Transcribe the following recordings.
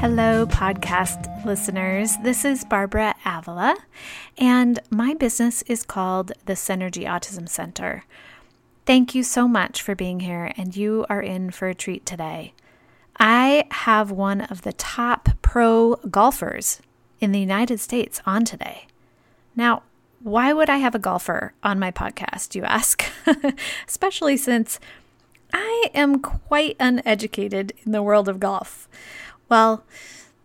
Hello, podcast listeners. This is Barbara Avila, and my business is called the Synergy Autism Center. Thank you so much for being here, and you are in for a treat today. I have one of the top pro golfers in the United States on today. Now, why would I have a golfer on my podcast, you ask? Especially since I am quite uneducated in the world of golf. Well,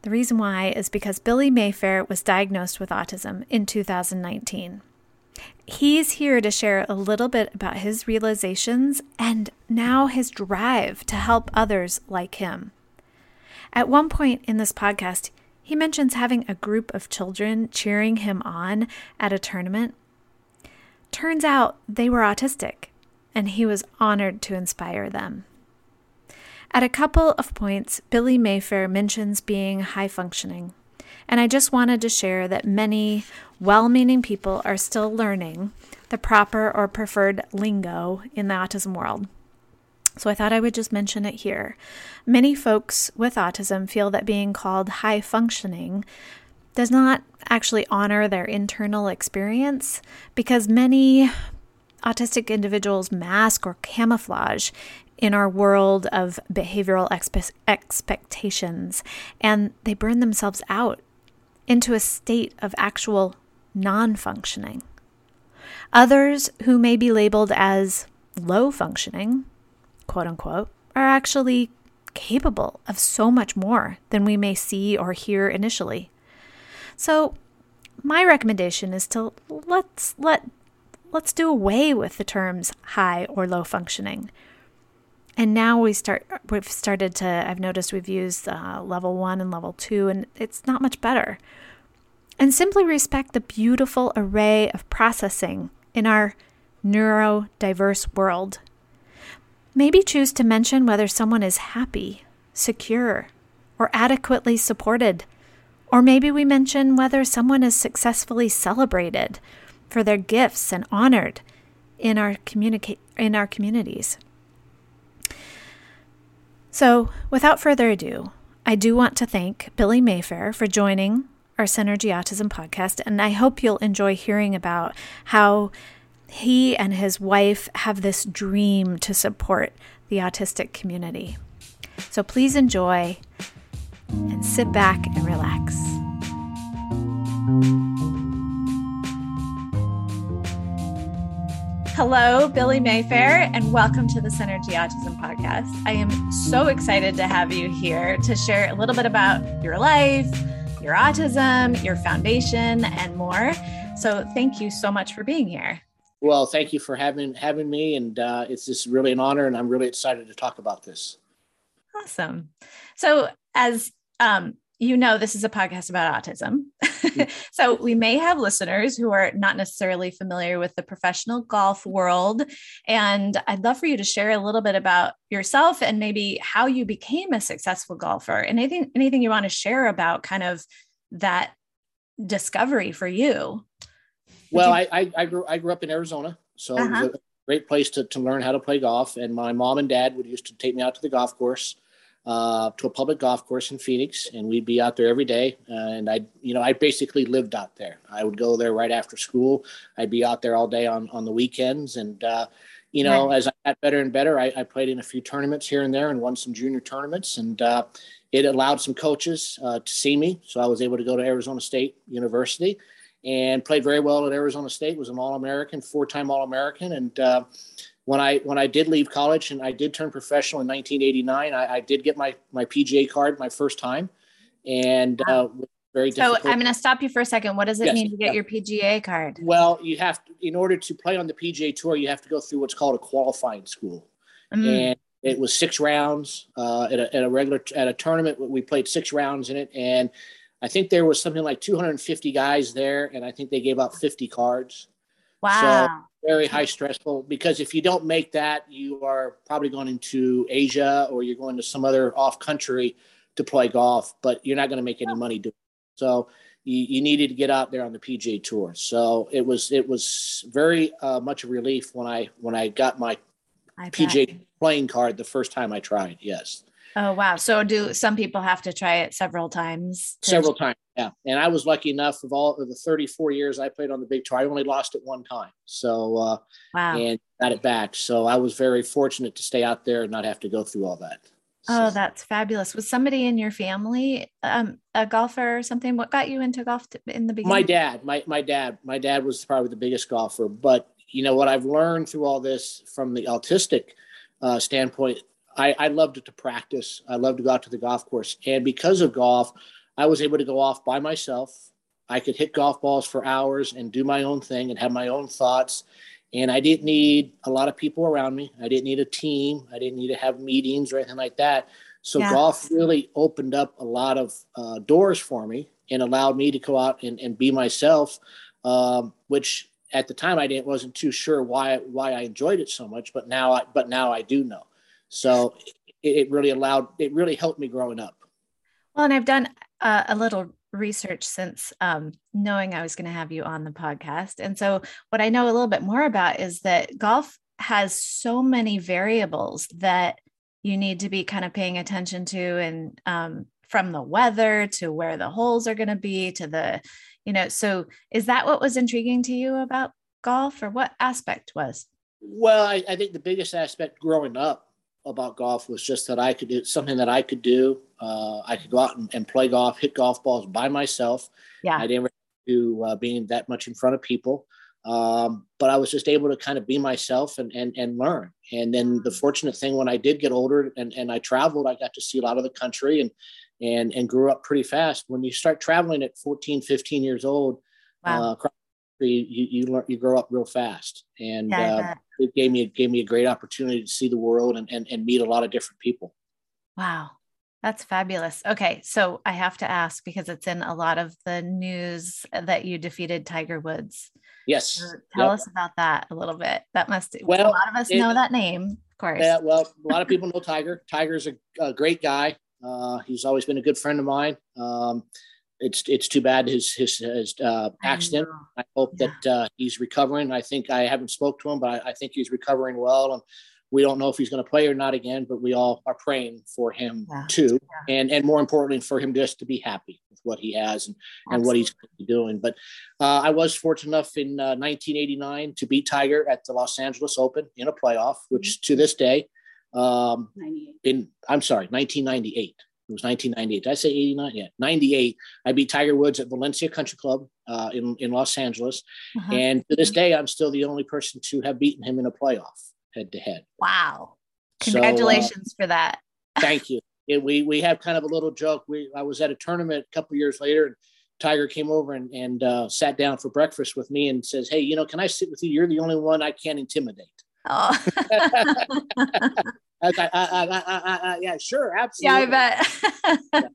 the reason why is because Billy Mayfair was diagnosed with autism in 2019. He's here to share a little bit about his realizations and now his drive to help others like him. At one point in this podcast, he mentions having a group of children cheering him on at a tournament. Turns out they were autistic, and he was honored to inspire them. At a couple of points, Billy Mayfair mentions being high-functioning, and I just wanted to share that many well-meaning people are still learning the proper or preferred lingo in the autism world. So I thought I would just mention it here. Many folks with autism feel that being called high-functioning does not actually honor their internal experience because many autistic individuals mask or camouflage in our world of behavioral expectations, and they burn themselves out into a state of actual non-functioning. Others who may be labeled as low-functioning, quote-unquote, are actually capable of so much more than we may see or hear initially. So my recommendation is to let's do away with the terms high or low-functioning. And now I've noticed we've used level 1 and level 2, and it's not much better. And simply respect the beautiful array of processing in our neurodiverse world. Maybe choose to mention whether someone is happy, secure, or adequately supported. Or maybe we mention whether someone is successfully celebrated for their gifts and honored in our communities. So, without further ado, I do want to thank Billy Mayfair for joining our Synergy Autism podcast, and I hope you'll enjoy hearing about how he and his wife have this dream to support the autistic community. So please enjoy and sit back and relax. Hello, Billy Mayfair, and welcome to the Synergy Autism Podcast. I am so excited to have you here to share a little bit about your life, your autism, your foundation, and more. So thank you so much for being here. Well, thank you for having me, and it's just really an honor, and I'm really excited to talk about this. Awesome. So as you know, this is a podcast about autism. So we may have listeners who are not necessarily familiar with the professional golf world. And I'd love for you to share a little bit about yourself and maybe how you became a successful golfer and anything you want to share about kind of that discovery for you. Well, I grew up in Arizona, so it was a great place to learn how to play golf. And my mom and dad would used to take me out to the golf course. To a public golf course in Phoenix, and we'd be out there every day. And I basically lived out there. I would go there right after school. I'd be out there all day on the weekends. And, right. As I got better and better, I played in a few tournaments here and there and won some junior tournaments. And it allowed some coaches to see me. So I was able to go to Arizona State University and played very well at Arizona State, was an All-American, four-time All-American. And, When I did leave college and I did turn professional in 1989, I did get my PGA card my first time, and very difficult. So I'm going to stop you for a second. What does it mean to get your PGA card? Well, you have to, in order to play on the PGA Tour, you have to go through what's called a qualifying school, and it was 6 rounds at a tournament. We played 6 rounds in it, and I think there was something like 250 guys there, and I think they gave out 50 cards. Wow. So, very high stressful, because if you don't make that, you are probably going into Asia or you're going to some other off country to play golf, but you're not going to make any money doing it. So you needed to get out there on the PGA Tour. So it was very much a relief when I got my PGA playing card the first time I tried. Yes. Oh, wow. So do some people have to try it several times? Several times. Yeah. And I was lucky enough of all of the 34 years I played on the big tour, I only lost it one time. So, wow. And got it back. So I was very fortunate to stay out there and not have to go through all that. So. Oh, that's fabulous. Was somebody in your family, a golfer or something? What got you into golf in the beginning? My dad was probably the biggest golfer, but you know what I've learned through all this from the autistic standpoint, I loved it to practice. I loved to go out to the golf course. And because of golf, I was able to go off by myself. I could hit golf balls for hours and do my own thing and have my own thoughts. And I didn't need a lot of people around me. I didn't need a team. I didn't need to have meetings or anything like that. So yeah. Golf really opened up a lot of doors for me and allowed me to go out and be myself, which at the time I wasn't too sure why I enjoyed it so much, but now I do know. So it really helped me growing up. Well, and I've done a little research since knowing I was going to have you on the podcast. And so what I know a little bit more about is that golf has so many variables that you need to be kind of paying attention to, and from the weather to where the holes are going to be to the, you know, so is that what was intriguing to you about golf, or what aspect was? Well, I think the biggest aspect growing up about golf was just that I could do something that I could do. I could go out and play golf, hit golf balls by myself. Yeah. I didn't do being that much in front of people. But I was just able to kind of be myself and learn. And then the fortunate thing, when I did get older and I traveled, I got to see a lot of the country and grew up pretty fast. When you start traveling at 14, 15 years old, wow. Across the country, you grow up real fast. And it gave me a great opportunity to see the world and meet a lot of different people. Wow. That's fabulous. Okay. So I have to ask, because it's in a lot of the news, that you defeated Tiger Woods. Yes. So tell us about that a little bit. That must, a lot of us know that name, of course. Yeah. Well, a lot of people know Tiger. Tiger's a great guy. He's always been a good friend of mine. It's too bad his accident. I hope that he's recovering. I think I haven't spoke to him, but I think he's recovering well. And we don't know if he's going to play or not again, but we all are praying for him too. Yeah. And more importantly, for him just to be happy with what he has and what he's going to be doing. But I was fortunate enough in 1989 to beat Tiger at the Los Angeles Open in a playoff, which to this day, 1998. It was 1998. Did I say 89? Yeah, 98. I beat Tiger Woods at Valencia Country Club in Los Angeles. Uh-huh. And to this day, I'm still the only person to have beaten him in a playoff head to head. Wow. Congratulations for that. Thank you. We have kind of a little joke. I was at a tournament a couple years later, and Tiger came over and sat down for breakfast with me and says, "Hey, you know, can I sit with you? You're the only one I can't intimidate." Oh. Yeah, sure, absolutely. Yeah, I bet. Yeah,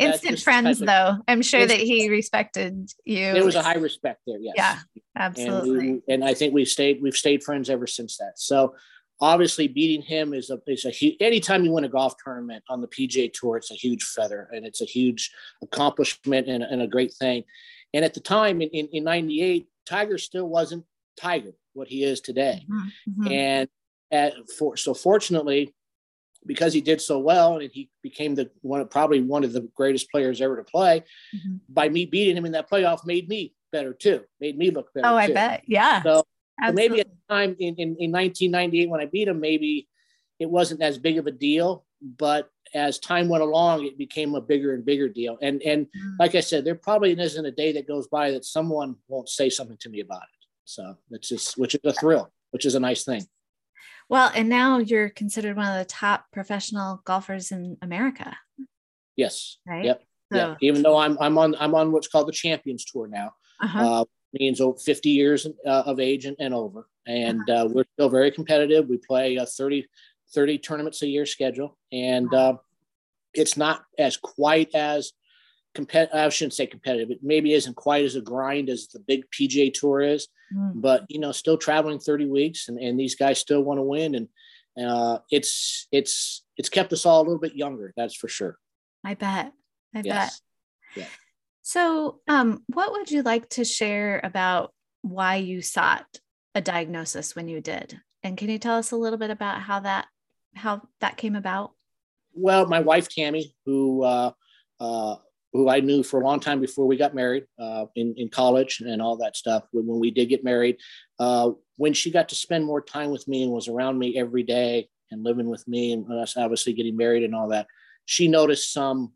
instant friends, though. I'm sure that he respected you. There was a high respect there. Yes. Yeah, absolutely. And I think we've stayed friends ever since that. So obviously, beating him is a huge. Anytime you win a golf tournament on the PGA Tour, it's a huge feather, and it's a huge accomplishment and a great thing. And at the time in '98, Tiger still wasn't Tiger, what he is today, mm-hmm. and. So fortunately, because he did so well and he became probably one of the greatest players ever to play, mm-hmm. by me beating him in that playoff made me better too, made me look better. Oh, I bet. Yeah. So maybe at the time in 1998, when I beat him, maybe it wasn't as big of a deal, but as time went along, it became a bigger and bigger deal. And mm-hmm. like I said, there probably isn't a day that goes by that someone won't say something to me about it. So that's which is a thrill, which is a nice thing. Well, and now you're considered one of the top professional golfers in America. Yes. Right? Yep. So. Yep. Even though I'm on what's called the Champions Tour now, uh-huh. Means over 50 years of age and over, and uh-huh. We're still very competitive. We play a 30 tournaments a year schedule, and uh-huh. It's not as quite as competitive. I shouldn't say competitive. It maybe isn't quite as a grind as the big PGA Tour is. But, you know, still traveling 30 weeks and these guys still want to win. And it's kept us all a little bit younger. That's for sure. I bet. I bet. Yeah. So what would you like to share about why you sought a diagnosis when you did? And can you tell us a little bit about how that came about? Well, my wife, Tammy, who I knew for a long time before we got married, in college and all that stuff. When we did get married, when she got to spend more time with me and was around me every day and living with me and us obviously getting married and all that, she noticed some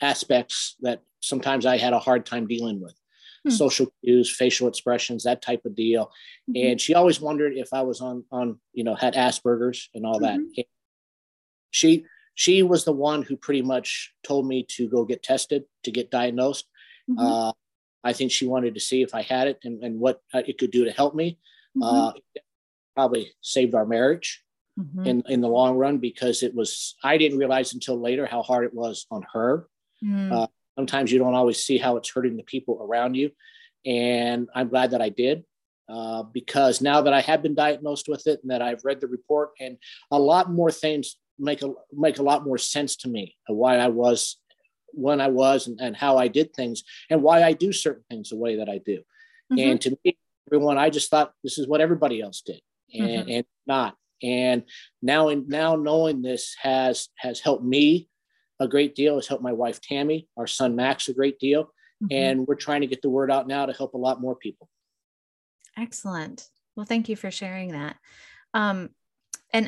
aspects that sometimes I had a hard time dealing with. Social cues, facial expressions, that type of deal. Mm-hmm. And she always wondered if I was on, you know, had Asperger's and all that. And she was the one who pretty much told me to go get tested, to get diagnosed. Mm-hmm. I think she wanted to see if I had it and what it could do to help me. Mm-hmm. It probably saved our marriage in the long run, because it was, I didn't realize until later how hard it was on her. Mm-hmm. Sometimes you don't always see how it's hurting the people around you. And I'm glad that I did, because now that I have been diagnosed with it and that I've read the report, and a lot more things make a lot more sense to me of why I was when I was and how I did things and why I do certain things the way that I do. Mm-hmm. And to me, everyone, I just thought this is what everybody else did and not. And now knowing this has helped me a great deal. Has helped my wife, Tammy, our son, Max, a great deal. Mm-hmm. And we're trying to get the word out now to help a lot more people. Excellent. Well, thank you for sharing that. And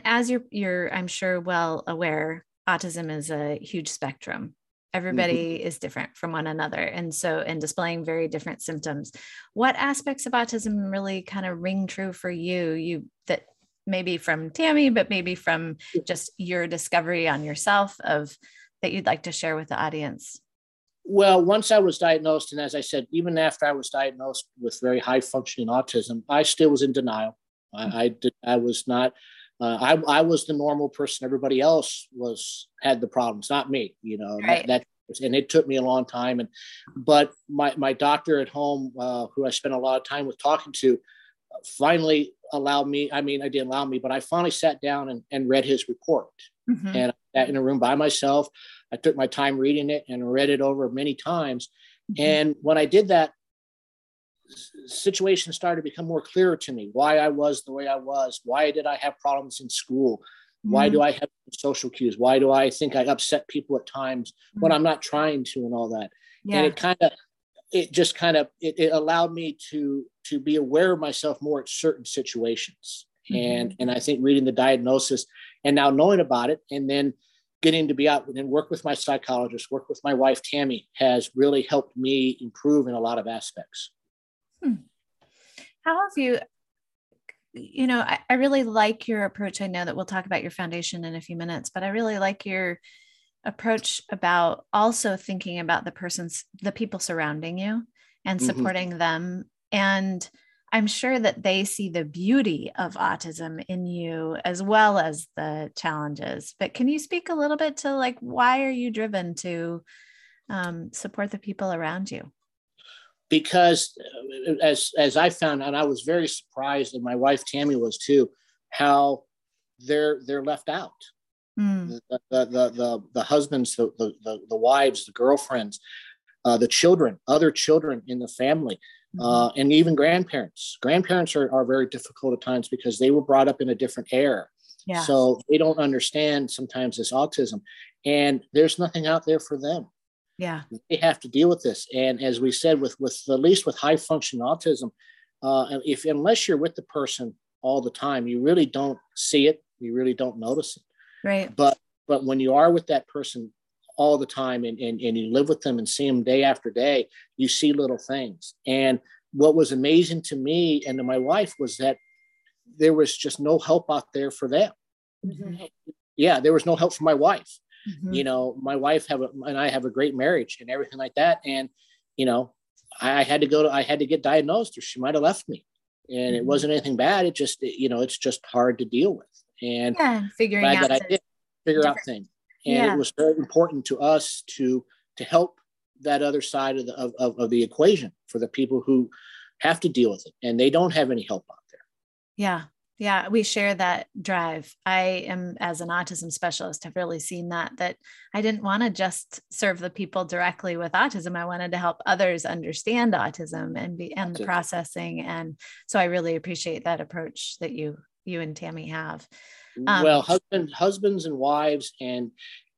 as you're, I'm sure, well aware, autism is a huge spectrum. Everybody is different from one another. And so, and displaying very different symptoms. What aspects of autism really kind of ring true for you that maybe from Tammy, but maybe from just your discovery on yourself of that you'd like to share with the audience? Well, once I was diagnosed, and as I said, even after I was diagnosed with very high functioning autism, I still was in denial. Mm-hmm. I was not, I was the normal person. Everybody else had the problems, not me, you know, right. And it took me a long time. But my doctor at home, who I spent a lot of time with talking to, finally allowed me. I mean, I didn't allow me, but I finally sat down and read his report. Mm-hmm. And I sat in a room by myself. I took my time reading it and read it over many times. Mm-hmm. And when I did that, situation started to become more clearer to me, why I was the way I was, why did I have problems in school? Mm-hmm. Why do I have social cues? Why do I think I upset people at times when I'm not trying to and all that? Yeah. And it allowed me to be aware of myself more at certain situations. Mm-hmm. And I think reading the diagnosis and now knowing about it, and then getting to be out and work with my psychologist, work with my wife, Tammy, has really helped me improve in a lot of aspects. How have you know, I really like your approach. I know that we'll talk about your foundation in a few minutes, but I really like your approach about also thinking about the people surrounding you and supporting them. And I'm sure that they see the beauty of autism in you as well as the challenges, but can you speak a little bit to like, why are you driven to support the people around you? Because as I found out, I was very surprised, and my wife, Tammy, was too, how they're left out. The husbands, the wives, the girlfriends, the children, other children in the family, and even grandparents. Grandparents are very difficult at times because they were brought up in a different era. Yeah. So they don't understand sometimes this autism, and there's nothing out there for them. Yeah. They have to deal with this. And as we said, with at least with high function autism, unless you're with the person all the time, you really don't see it. You really don't notice it. Right. But when you are with that person all the time and you live with them and see them day after day, you see little things. And what was amazing to me and to my wife was that there was just no help out there for them. Mm-hmm. Yeah. There was no help for my wife. Mm-hmm. You know, my wife and I have a great marriage and everything like that. And, you know, I had to get diagnosed, or she might've left me, and it wasn't anything bad. It just, you know, it's just hard to deal with. And figuring out that I did figure out things, and it was very important to us to help that other side of the equation for the people who have to deal with it, and they don't have any help out there. Yeah, we share that drive. I am, as an autism specialist, have really seen that I didn't want to just serve the people directly with autism. I wanted to help others understand autism and the processing, and so I really appreciate that approach that you you and Tammy have? Well, husbands and wives and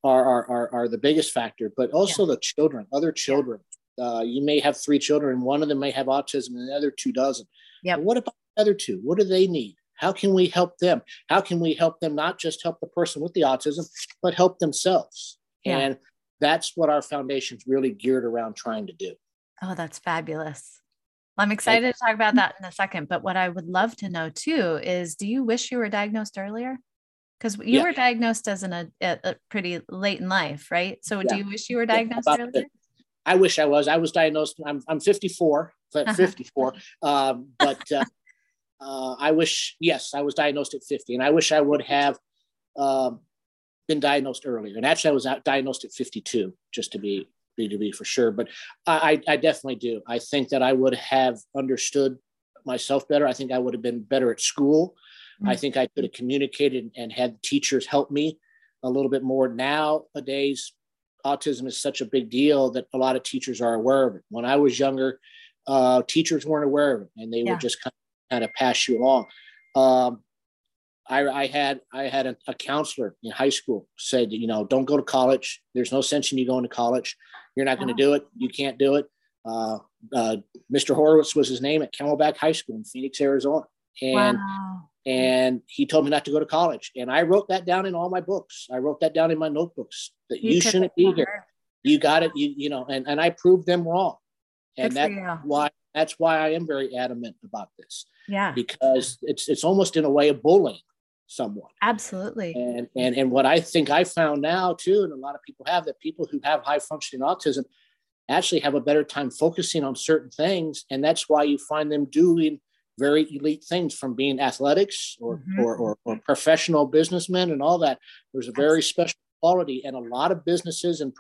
are the biggest factor, but also the children, other children. You may have 3 children. One of them may have autism and the other 2 doesn't. Yeah. What about the other 2? What do they need? How can we help them? How can we help them? Not just help the person with the autism, but help themselves. Yeah. And that's what our foundation's really geared around trying to do. Oh, that's fabulous. Well, I'm excited to talk about that in a second. But what I would love to know too is, do you wish you were diagnosed earlier? Because you were diagnosed as a pretty late in life, right? So do you wish you were diagnosed earlier? I wish I was. I was diagnosed. I'm 54. At 54. I wish. Yes, I was diagnosed at 50, and I wish I would have been diagnosed earlier. And actually, I was diagnosed at 52, just to be for sure. But I definitely do. I think that I would have understood myself better. I think I would have been better at school. Mm-hmm. I think I could have communicated and had teachers help me a little bit more. Nowadays, autism is such a big deal that a lot of teachers are aware of it. When I was younger, teachers weren't aware of it, and they would just kind of pass you along. I had a counselor in high school said, you know, don't go to college. There's no sense in you going to college. You're not going to do it. You can't do it. Mr. Horowitz was his name at Camelback High School in Phoenix, Arizona. And and he told me not to go to college. And I wrote that down in all my books. I wrote that down in my notebooks, that you shouldn't be here. You got it. You know, and I proved them wrong. And that's why I am very adamant about this. Yeah. Because it's almost in a way of bullying someone. Absolutely. And what I think I found now too, and a lot of people have, that people who have high functioning autism actually have a better time focusing on certain things. And that's why you find them doing very elite things, from being athletics or professional businessmen and all that. There's a very special quality, and a lot of businesses and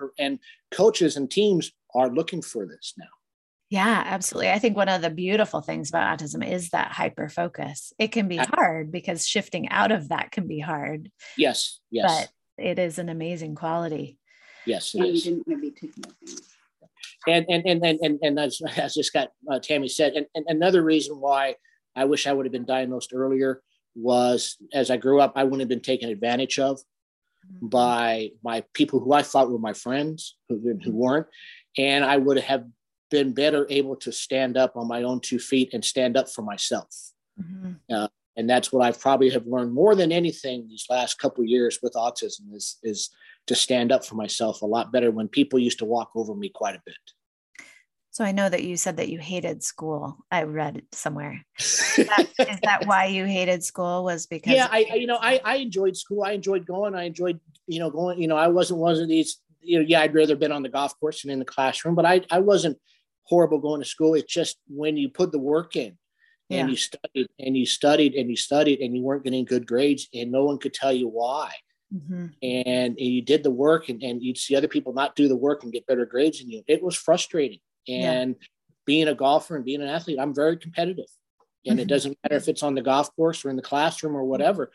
coaches and teams are looking for this now. Yeah, absolutely. I think one of the beautiful things about autism is that hyper-focus. It can be hard, because shifting out of that can be hard. Yes, yes. But it is an amazing quality. Yes, it is. And as just got Tammy said, and another reason why I wish I would have been diagnosed earlier was, as I grew up, I wouldn't have been taken advantage of by my people who I thought were my friends, who weren't, and I would have been better able to stand up on my own 2 feet and stand up for myself. And that's what I probably have learned more than anything these last couple of years with autism is to stand up for myself a lot better, when people used to walk over me quite a bit. So I know that you said that you hated school. I read it somewhere. Is that why you hated school? Was because I enjoyed school. I enjoyed going. I enjoyed, going, I wasn't one of these, I'd rather been on the golf course than in the classroom, but I wasn't horrible going to school. It's just when you put the work in, and you studied and you studied and you studied, and you weren't getting good grades, and no one could tell you why. And you did the work, and you'd see other people not do the work and get better grades than you. It was frustrating. And being a golfer and being an athlete, I'm very competitive, and it doesn't matter if it's on the golf course or in the classroom or whatever.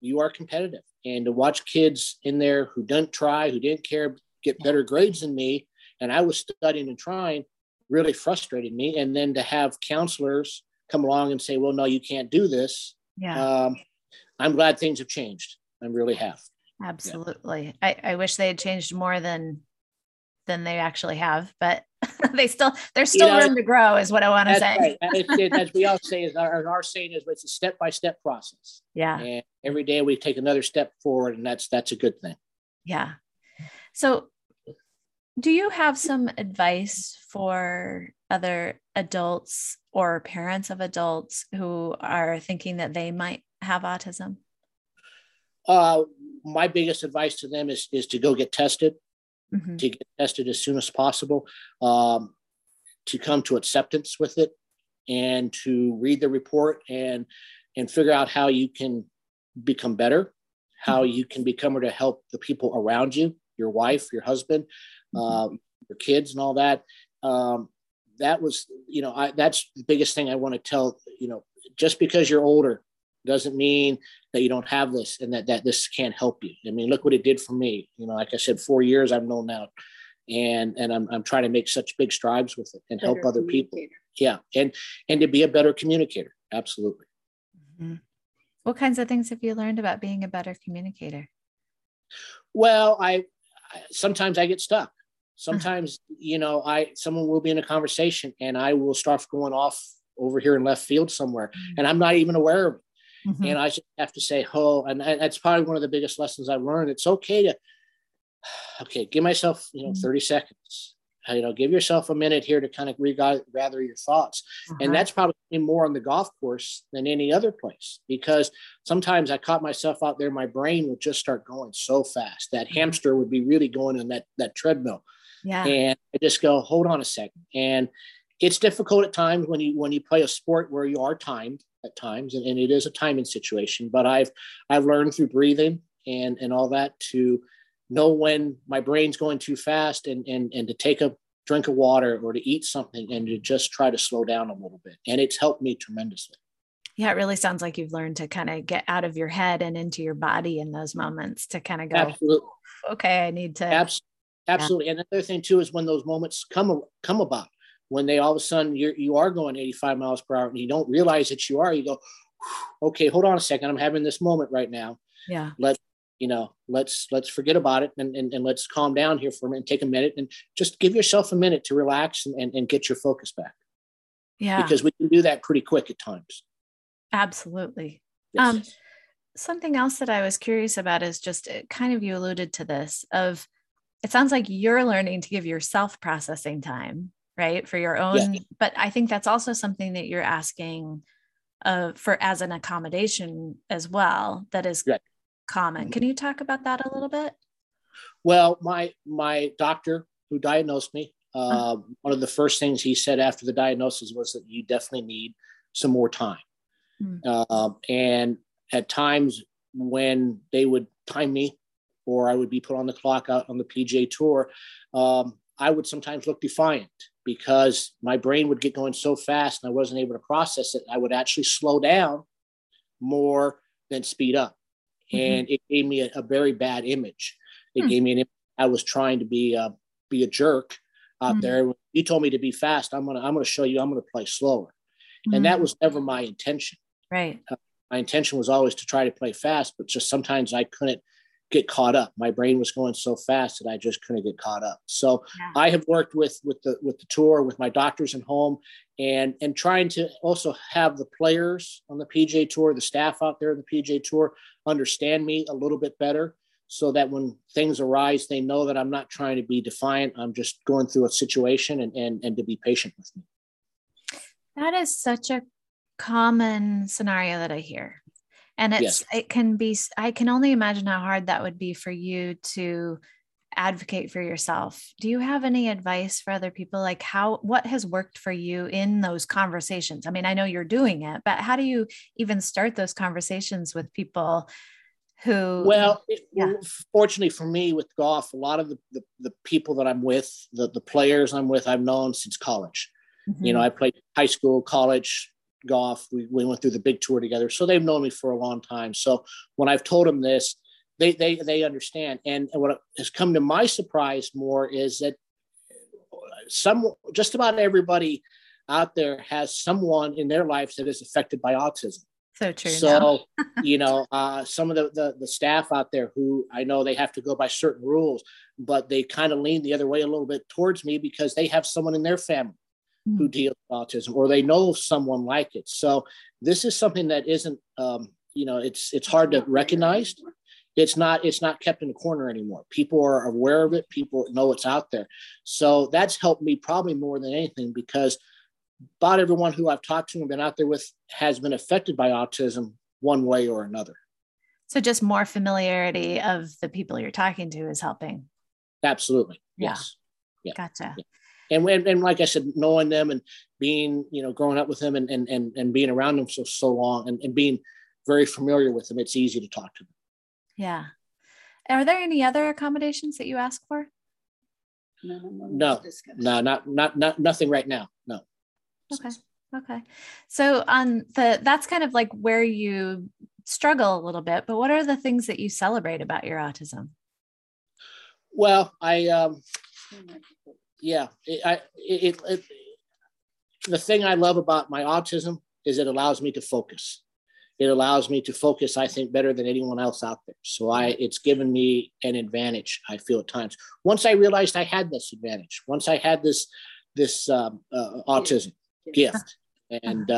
You are competitive, and to watch kids in there who didn't try, who didn't care, get better grades than me, and I was studying and trying, really frustrated me. And then to have counselors come along and say, well, no, you can't do this. I'm glad things have changed. I really have. Absolutely. Yeah. I wish they had changed more than they actually have, but there's still room to grow, is what I want to say. Right. As we all say, our saying is, it's a step-by-step process. Yeah. And every day we take another step forward, and that's a good thing. Yeah. So do you have some advice for other adults or parents of adults who are thinking that they might have autism? My biggest advice to them is to go get tested, to get tested as soon as possible, to come to acceptance with it, and to read the report and figure out how you can become better, how you can become, or to help the people around you, your wife, your husband, your kids and all that. That was, that's the biggest thing I want to tell, just because you're older doesn't mean that you don't have this and that this can't help you. I mean, look what it did for me. Like I said, 4 years I've known now, and I'm trying to make such big strides with it and help other people. Yeah. And to be a better communicator. Absolutely. What kinds of things have you learned about being a better communicator? Well, I sometimes I get stuck. Sometimes, you know, someone will be in a conversation and I will start going off over here in left field somewhere, and I'm not even aware of it. Mm-hmm. And I just have to say, oh, and that's probably one of the biggest lessons I've learned. It's okay to, give myself, 30 seconds, give yourself a minute here to kind of regather your thoughts. Uh-huh. And that's probably more on the golf course than any other place, because sometimes I caught myself out there. My brain would just start going so fast. That hamster would be really going on that treadmill. Yeah. And I just go, hold on a second. And it's difficult at times when you play a sport where you are timed at times, and it is a timing situation, but I've learned through breathing and all that to know when my brain's going too fast and to take a drink of water or to eat something and to just try to slow down a little bit. And it's helped me tremendously. Yeah. It really sounds like you've learned to kind of get out of your head and into your body in those moments to kind of go, absolutely. Okay, I need to. Absolutely. Yeah. And another thing too, is when those moments come about, when they all of a sudden you are going 85 miles per hour and you don't realize that you are, you go, okay, hold on a second. I'm having this moment right now. Yeah. Let's forget about it and let's calm down here for a minute, take a minute and just give yourself a minute to relax and get your focus back. Yeah. Because we can do that pretty quick at times. Absolutely. Yes. Something else that I was curious about is just kind of, you alluded to this of, it sounds like you're learning to give yourself processing time, right? For your own, yeah. But I think that's also something that you're asking for as an accommodation as well. That is right. Common. Can you talk about that a little bit? Well, my doctor who diagnosed me, one of the first things he said after the diagnosis was that you definitely need some more time. And at times when they would time me or I would be put on the clock out on the PGA tour, I would sometimes look defiant because my brain would get going so fast and I wasn't able to process it. I would actually slow down more than speed up. And it gave me a very bad image. It gave me an image. I was trying to be a jerk out there. When you told me to be fast, I'm going to show you, I'm going to play slower. And that was never my intention. Right. My intention was always to try to play fast, but just sometimes I couldn't get caught up. My brain was going so fast that I just couldn't get caught up. So yeah. I have worked with the tour, with my doctors at home and trying to also have the players on the PGA tour, the staff out there on the PGA tour, understand me a little bit better so that when things arise, they know that I'm not trying to be defiant. I'm just going through a situation and to be patient with me. That is such a common scenario that I hear. And it's, yes. It can be, I can only imagine how hard that would be for you to advocate for yourself. Do you have any advice for other people? Like what has worked for you in those conversations? I mean, I know you're doing it, but how do you even start those conversations with people who? Well, fortunately for me with golf, a lot of the people that I'm with, the players I'm with, I've known since college. I played high school, college, golf. We went through the big tour together. So they've known me for a long time. So when I've told them this, they understand. And what has come to my surprise more is that just about everybody out there has someone in their lives that is affected by autism. So true. So, some of the staff out there who I know they have to go by certain rules, but they kind of lean the other way a little bit towards me because they have someone in their family who deal with autism, or they know someone like it. So this is something that isn't, it's hard to recognize. It's not kept in the corner anymore. People are aware of it. People know it's out there. So that's helped me probably more than anything, because about everyone who I've talked to and been out there with has been affected by autism one way or another. So just more familiarity of the people you're talking to is helping. Absolutely. Yeah. Yes. Yeah. Gotcha. Yeah. And like I said, knowing them and being, growing up with them and being around them so long and being very familiar with them, it's easy to talk to them. Yeah. Are there any other accommodations that you ask for? No, not nothing right now. No. Okay. So that's kind of like where you struggle a little bit, but what are the things that you celebrate about your autism? Well, the thing I love about my autism is it allows me to focus. it allows me to focus, I think, better than anyone else out there. So it's given me an advantage, I feel, at times. Once I realized I had this advantage, once I had this autism gift, and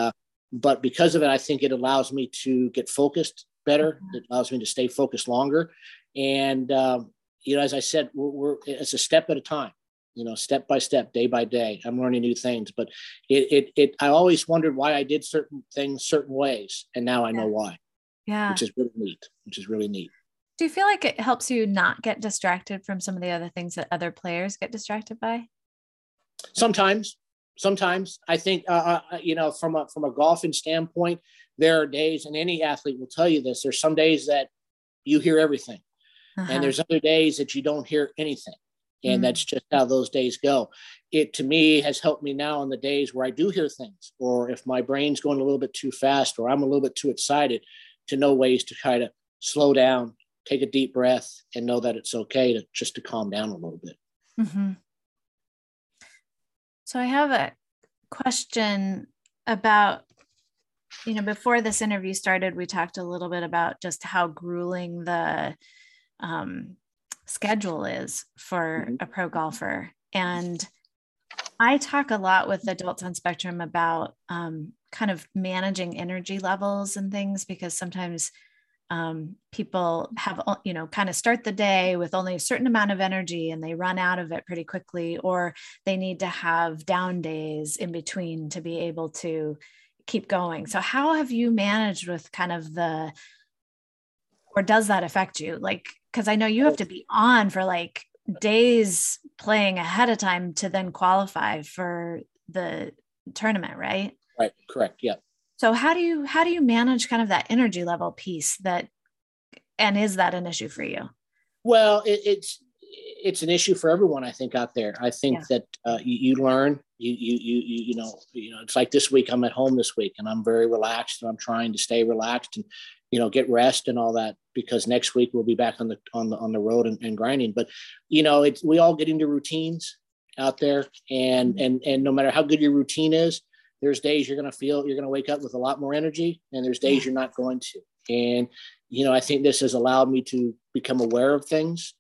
but because of it, I think it allows me to get focused better. It allows me to stay focused longer, and as I said, it's a step at a time. Step by step, day by day, I'm learning new things. But I always wondered why I did certain things certain ways, and now I know why. Yeah, which is really neat. Do you feel like it helps you not get distracted from some of the other things that other players get distracted by? Sometimes I think from a golfing standpoint, there are days, and any athlete will tell you this. There's some days that you hear everything, and there's other days that you don't hear anything. And that's just how those days go. It, to me, has helped me now on the days where I do hear things, or if my brain's going a little bit too fast, or I'm a little bit too excited, to know ways to kind of slow down, take a deep breath, and know that it's okay to calm down a little bit. Mm-hmm. So I have a question about, before this interview started, we talked a little bit about just how grueling the schedule is for a pro golfer. And I talk a lot with adults on spectrum about kind of managing energy levels and things, because sometimes people have, kind of start the day with only a certain amount of energy and they run out of it pretty quickly, or they need to have down days in between to be able to keep going. So how have you managed with kind of or does that affect you? Because I know you have to be on for days playing ahead of time to then qualify for the tournament, right? Right. Correct. Yeah. So how do you manage kind of that energy level piece and is that an issue for you? Well, it's an issue for everyone, I think, out there. I think that you learn, you know, it's like this week, I'm at home this week and I'm very relaxed and I'm trying to stay relaxed and, get rest and all that, because next week we'll be back on the road and grinding. But, we all get into routines out there, and no matter how good your routine is, there's days you're going to wake up with a lot more energy, and there's days you're not going to. And, I think this has allowed me to become aware of things.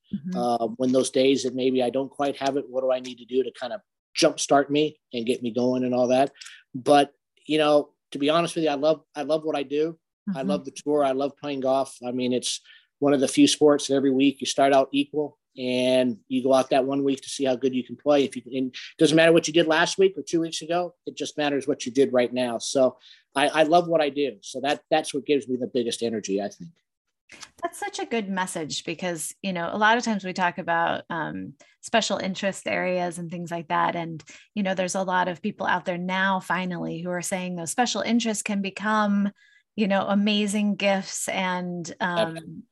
When those days that maybe I don't quite have it, what do I need to do to kind of jumpstart me and get me going and all that. But, to be honest with you, I love what I do. I love the tour. I love playing golf. I mean, it's one of the few sports that every week you start out equal and you go out that one week to see how good you can play. It doesn't matter what you did last week or 2 weeks ago. It just matters what you did right now. So I love what I do. So that's what gives me the biggest energy, I think. That's such a good message, because, a lot of times we talk about special interest areas and things like that. And, there's a lot of people out there now, finally, who are saying those special interests can become amazing gifts and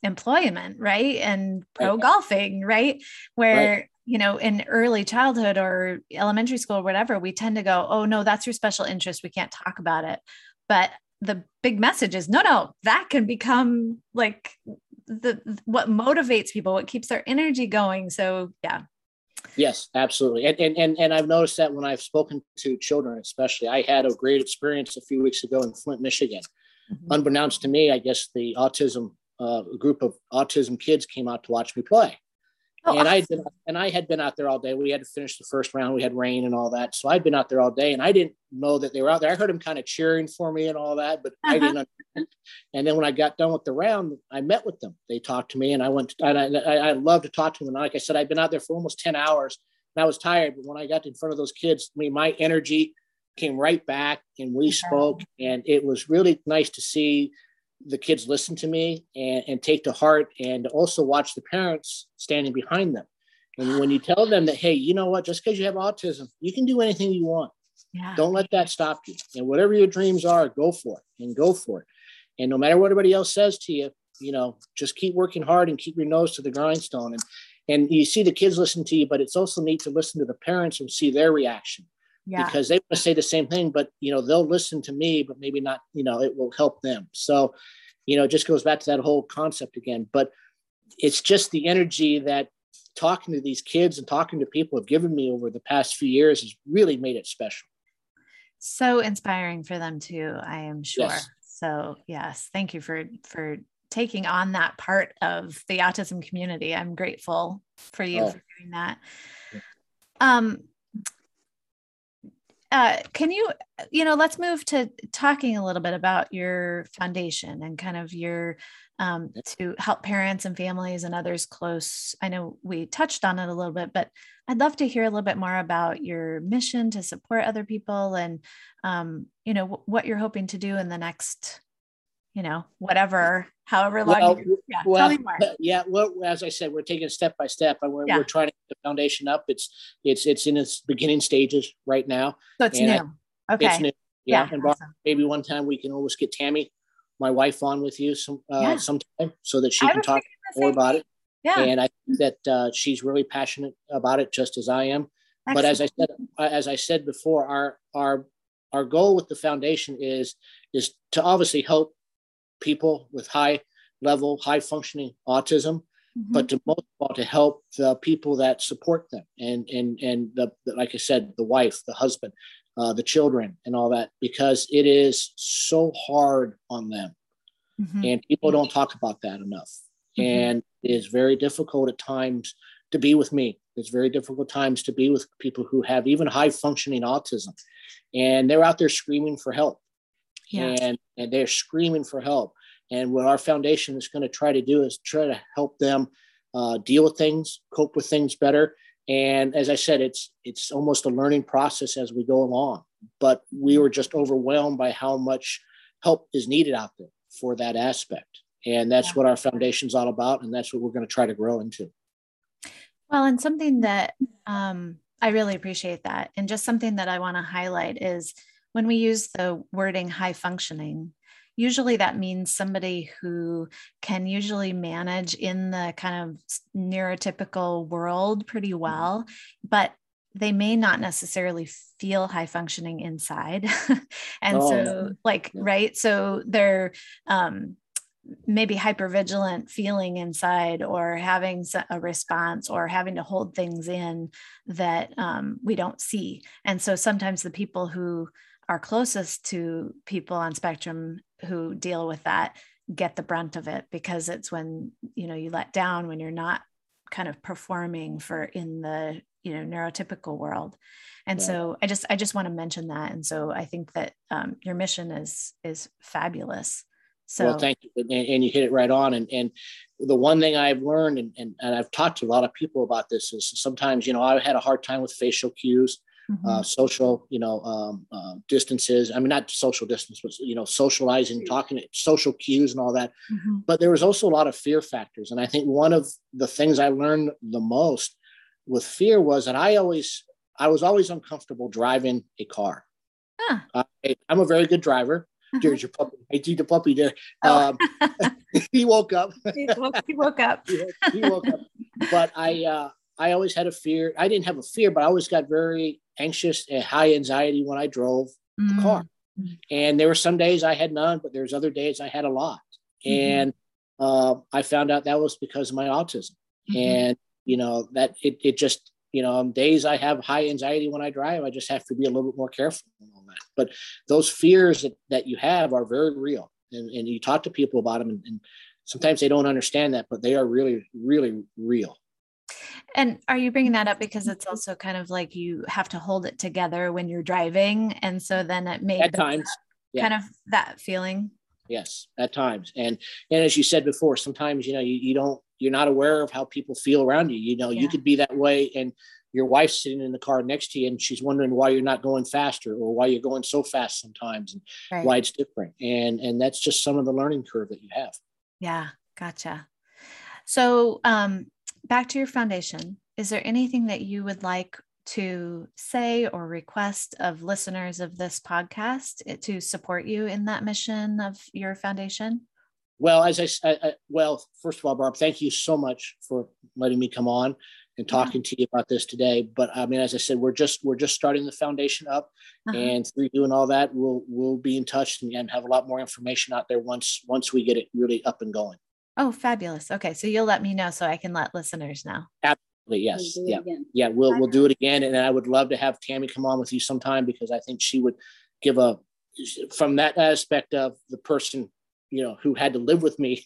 employment, right? And pro golfing, right? Where, in early childhood or elementary school or whatever, we tend to go, oh no, that's your special interest, we can't talk about it. But the big message is, no, that can become what motivates people, what keeps their energy going. So yeah. Yes, absolutely. And I've noticed that when I've spoken to children, especially. I had a great experience a few weeks ago in Flint, Michigan. Unbeknownst to me, I guess the autism group of autism kids came out to watch me play, and I had been out there all day. We had to finish the first round. We had rain and all that, so I'd been out there all day, and I didn't know that they were out there. I heard them kind of cheering for me and all that, but I didn't understand. And then when I got done with the round, I met with them. They talked to me, and I went. I love to talk to them. And like I said, I'd been out there for almost 10 hours, and I was tired. But when I got in front of those kids, my energy came right back, and we spoke, and it was really nice to see the kids listen to me and take to heart, and also watch the parents standing behind them. And when you tell them that, hey, you know what, just because you have autism, you can do anything you want. Yeah. Don't let that stop you. And whatever your dreams are, go for it. And no matter what everybody else says to you, just keep working hard and keep your nose to the grindstone. And you see the kids listen to you, but it's also neat to listen to the parents and see their reaction. Yeah. Because they want to say the same thing, but, they'll listen to me, but maybe not, it will help them. So, it just goes back to that whole concept again, but it's just the energy that talking to these kids and talking to people have given me over the past few years has really made it special. So inspiring for them too, I am sure. Yes. So yes, thank you for taking on that part of the autism community. I'm grateful for you for doing that. Can you, let's move to talking a little bit about your foundation and kind of your, to help parents and families and others close. I know we touched on it a little bit, but I'd love to hear a little bit more about your mission to support other people and, what you're hoping to do in the next, however long. As I said, we're taking it step by step, and we're trying to get the foundation up. It's in its beginning stages right now. So it's new. It's new. Yeah. And awesome. Maybe one time we can always get Tammy, my wife, on with you sometime so that she can talk more about it. Yeah. And I think that she's really passionate about it, just as I am. Excellent. But as I said before, our goal with the foundation is to obviously help people with high functioning autism, mm-hmm. but to most of all to help the people that support them and the like I said, the wife, the husband, the children, and all that, because it is so hard on them, mm-hmm. and people don't talk about that enough. Mm-hmm. And it is very difficult at times to be with me. It's very difficult times to be with people who have even high functioning autism, and they're out there screaming for help. Yeah. And they're screaming for help. And what our foundation is going to try to do is try to help them deal with things, cope with things better. And as I said, it's almost a learning process as we go along, but we were just overwhelmed by how much help is needed out there for that aspect. And that's what our foundation's all about. And that's what we're going to try to grow into. Well, and something that I really appreciate that. And just something that I want to highlight is, when we use the wording high functioning, usually that means somebody who can usually manage in the kind of neurotypical world pretty well, but they may not necessarily feel high functioning inside. Right. So they're, maybe hypervigilant feeling inside, or having a response, or having to hold things in that we don't see. And so sometimes the people who are closest to people on spectrum who deal with that get the brunt of it, because it's when, you let down, when you're not kind of performing for in the, neurotypical world. And so I just want to mention that. And so I think that your mission is fabulous. So well, thank you. And you hit it right on. And the one thing I've learned, and I've talked to a lot of people about this, is sometimes, I had a hard time with facial cues, mm-hmm. Social, distances. I mean, not social distance, but, socializing, talking, social cues and all that. Mm-hmm. But there was also a lot of fear factors. And I think one of the things I learned the most with fear was that I was always uncomfortable driving a car. Huh. I'm a very good driver. There's your puppy. I see the puppy there. He woke up. He woke up. But I always had a fear. I didn't have a fear, but I always got very anxious and high anxiety when I drove the car. And there were some days I had none, but there's other days I had a lot. And I found out that was because of my autism. Mm-hmm. And, that it just, days I have high anxiety when I drive, I just have to be a little bit more careful on that. But those fears that you have are very real. And you talk to people about them, and sometimes they don't understand that, but they are really, really real. And are you bringing that up because it's also kind of like you have to hold it together when you're driving? And so then it may be kind of that feeling. Yes, at times. And as you said before, sometimes, you're not aware of how people feel around you. You could be that way, and your wife's sitting in the car next to you, and she's wondering why you're not going faster, or why you're going so fast sometimes, and why it's different. And that's just some of the learning curve that you have. Yeah. Gotcha. So, back to your foundation, is there anything that you would like to say or request of listeners of this podcast to support you in that mission of your foundation? Well, first of all, Barb, thank you so much for letting me come on and talking to you about this today. But I mean, as I said, we're just starting the foundation up, and through you and all that, we'll be in touch and have a lot more information out there once we get it really up and going. Oh, fabulous. Okay. So you'll let me know so I can let listeners know. Absolutely. Yes. Yeah. We'll do it again. And I would love to have Tammy come on with you sometime, because I think she would give from that aspect of the person, you know, who had to live with me,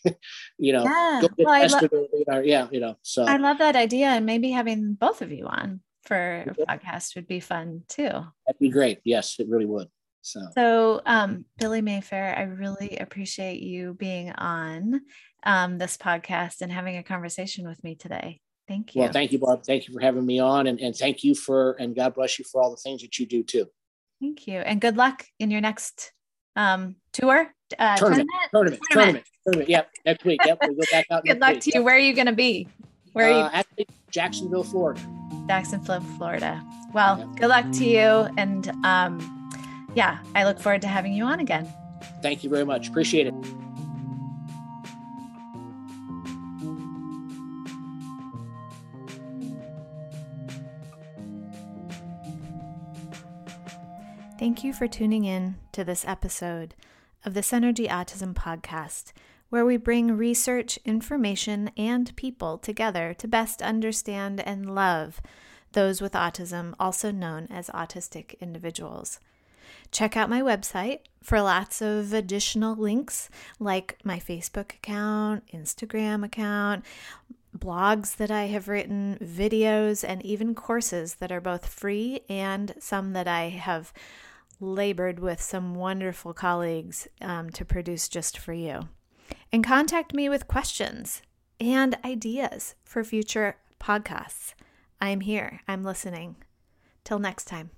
you know, yeah. So I love that idea. And maybe having both of you on for a podcast would be fun too. That'd be great. Yes, it really would. So, Billy Mayfair, I really appreciate you being on this podcast and having a conversation with me today. Thank you. Well, thank you, Barb. Thank you for having me on, and thank you for, and God bless you for all the things that you do too. Thank you. And good luck in your next tour. Tournament. Yep. Next week. Yep. We'll go back out. Good luck to you. Where are you going to be? Where are you? Actually, Jacksonville, Florida. Jacksonville, Florida. Well, Good luck to you. And I look forward to having you on again. Thank you very much. Appreciate it. Thank you for tuning in to this episode of the Synergy Autism Podcast, where we bring research, information, and people together to best understand and love those with autism, also known as autistic individuals. Check out my website for lots of additional links, like my Facebook account, Instagram account, blogs that I have written, videos, and even courses that are both free and some that I have labored with some wonderful colleagues to produce just for you. And contact me with questions and ideas for future podcasts. I'm here. I'm listening. Till next time.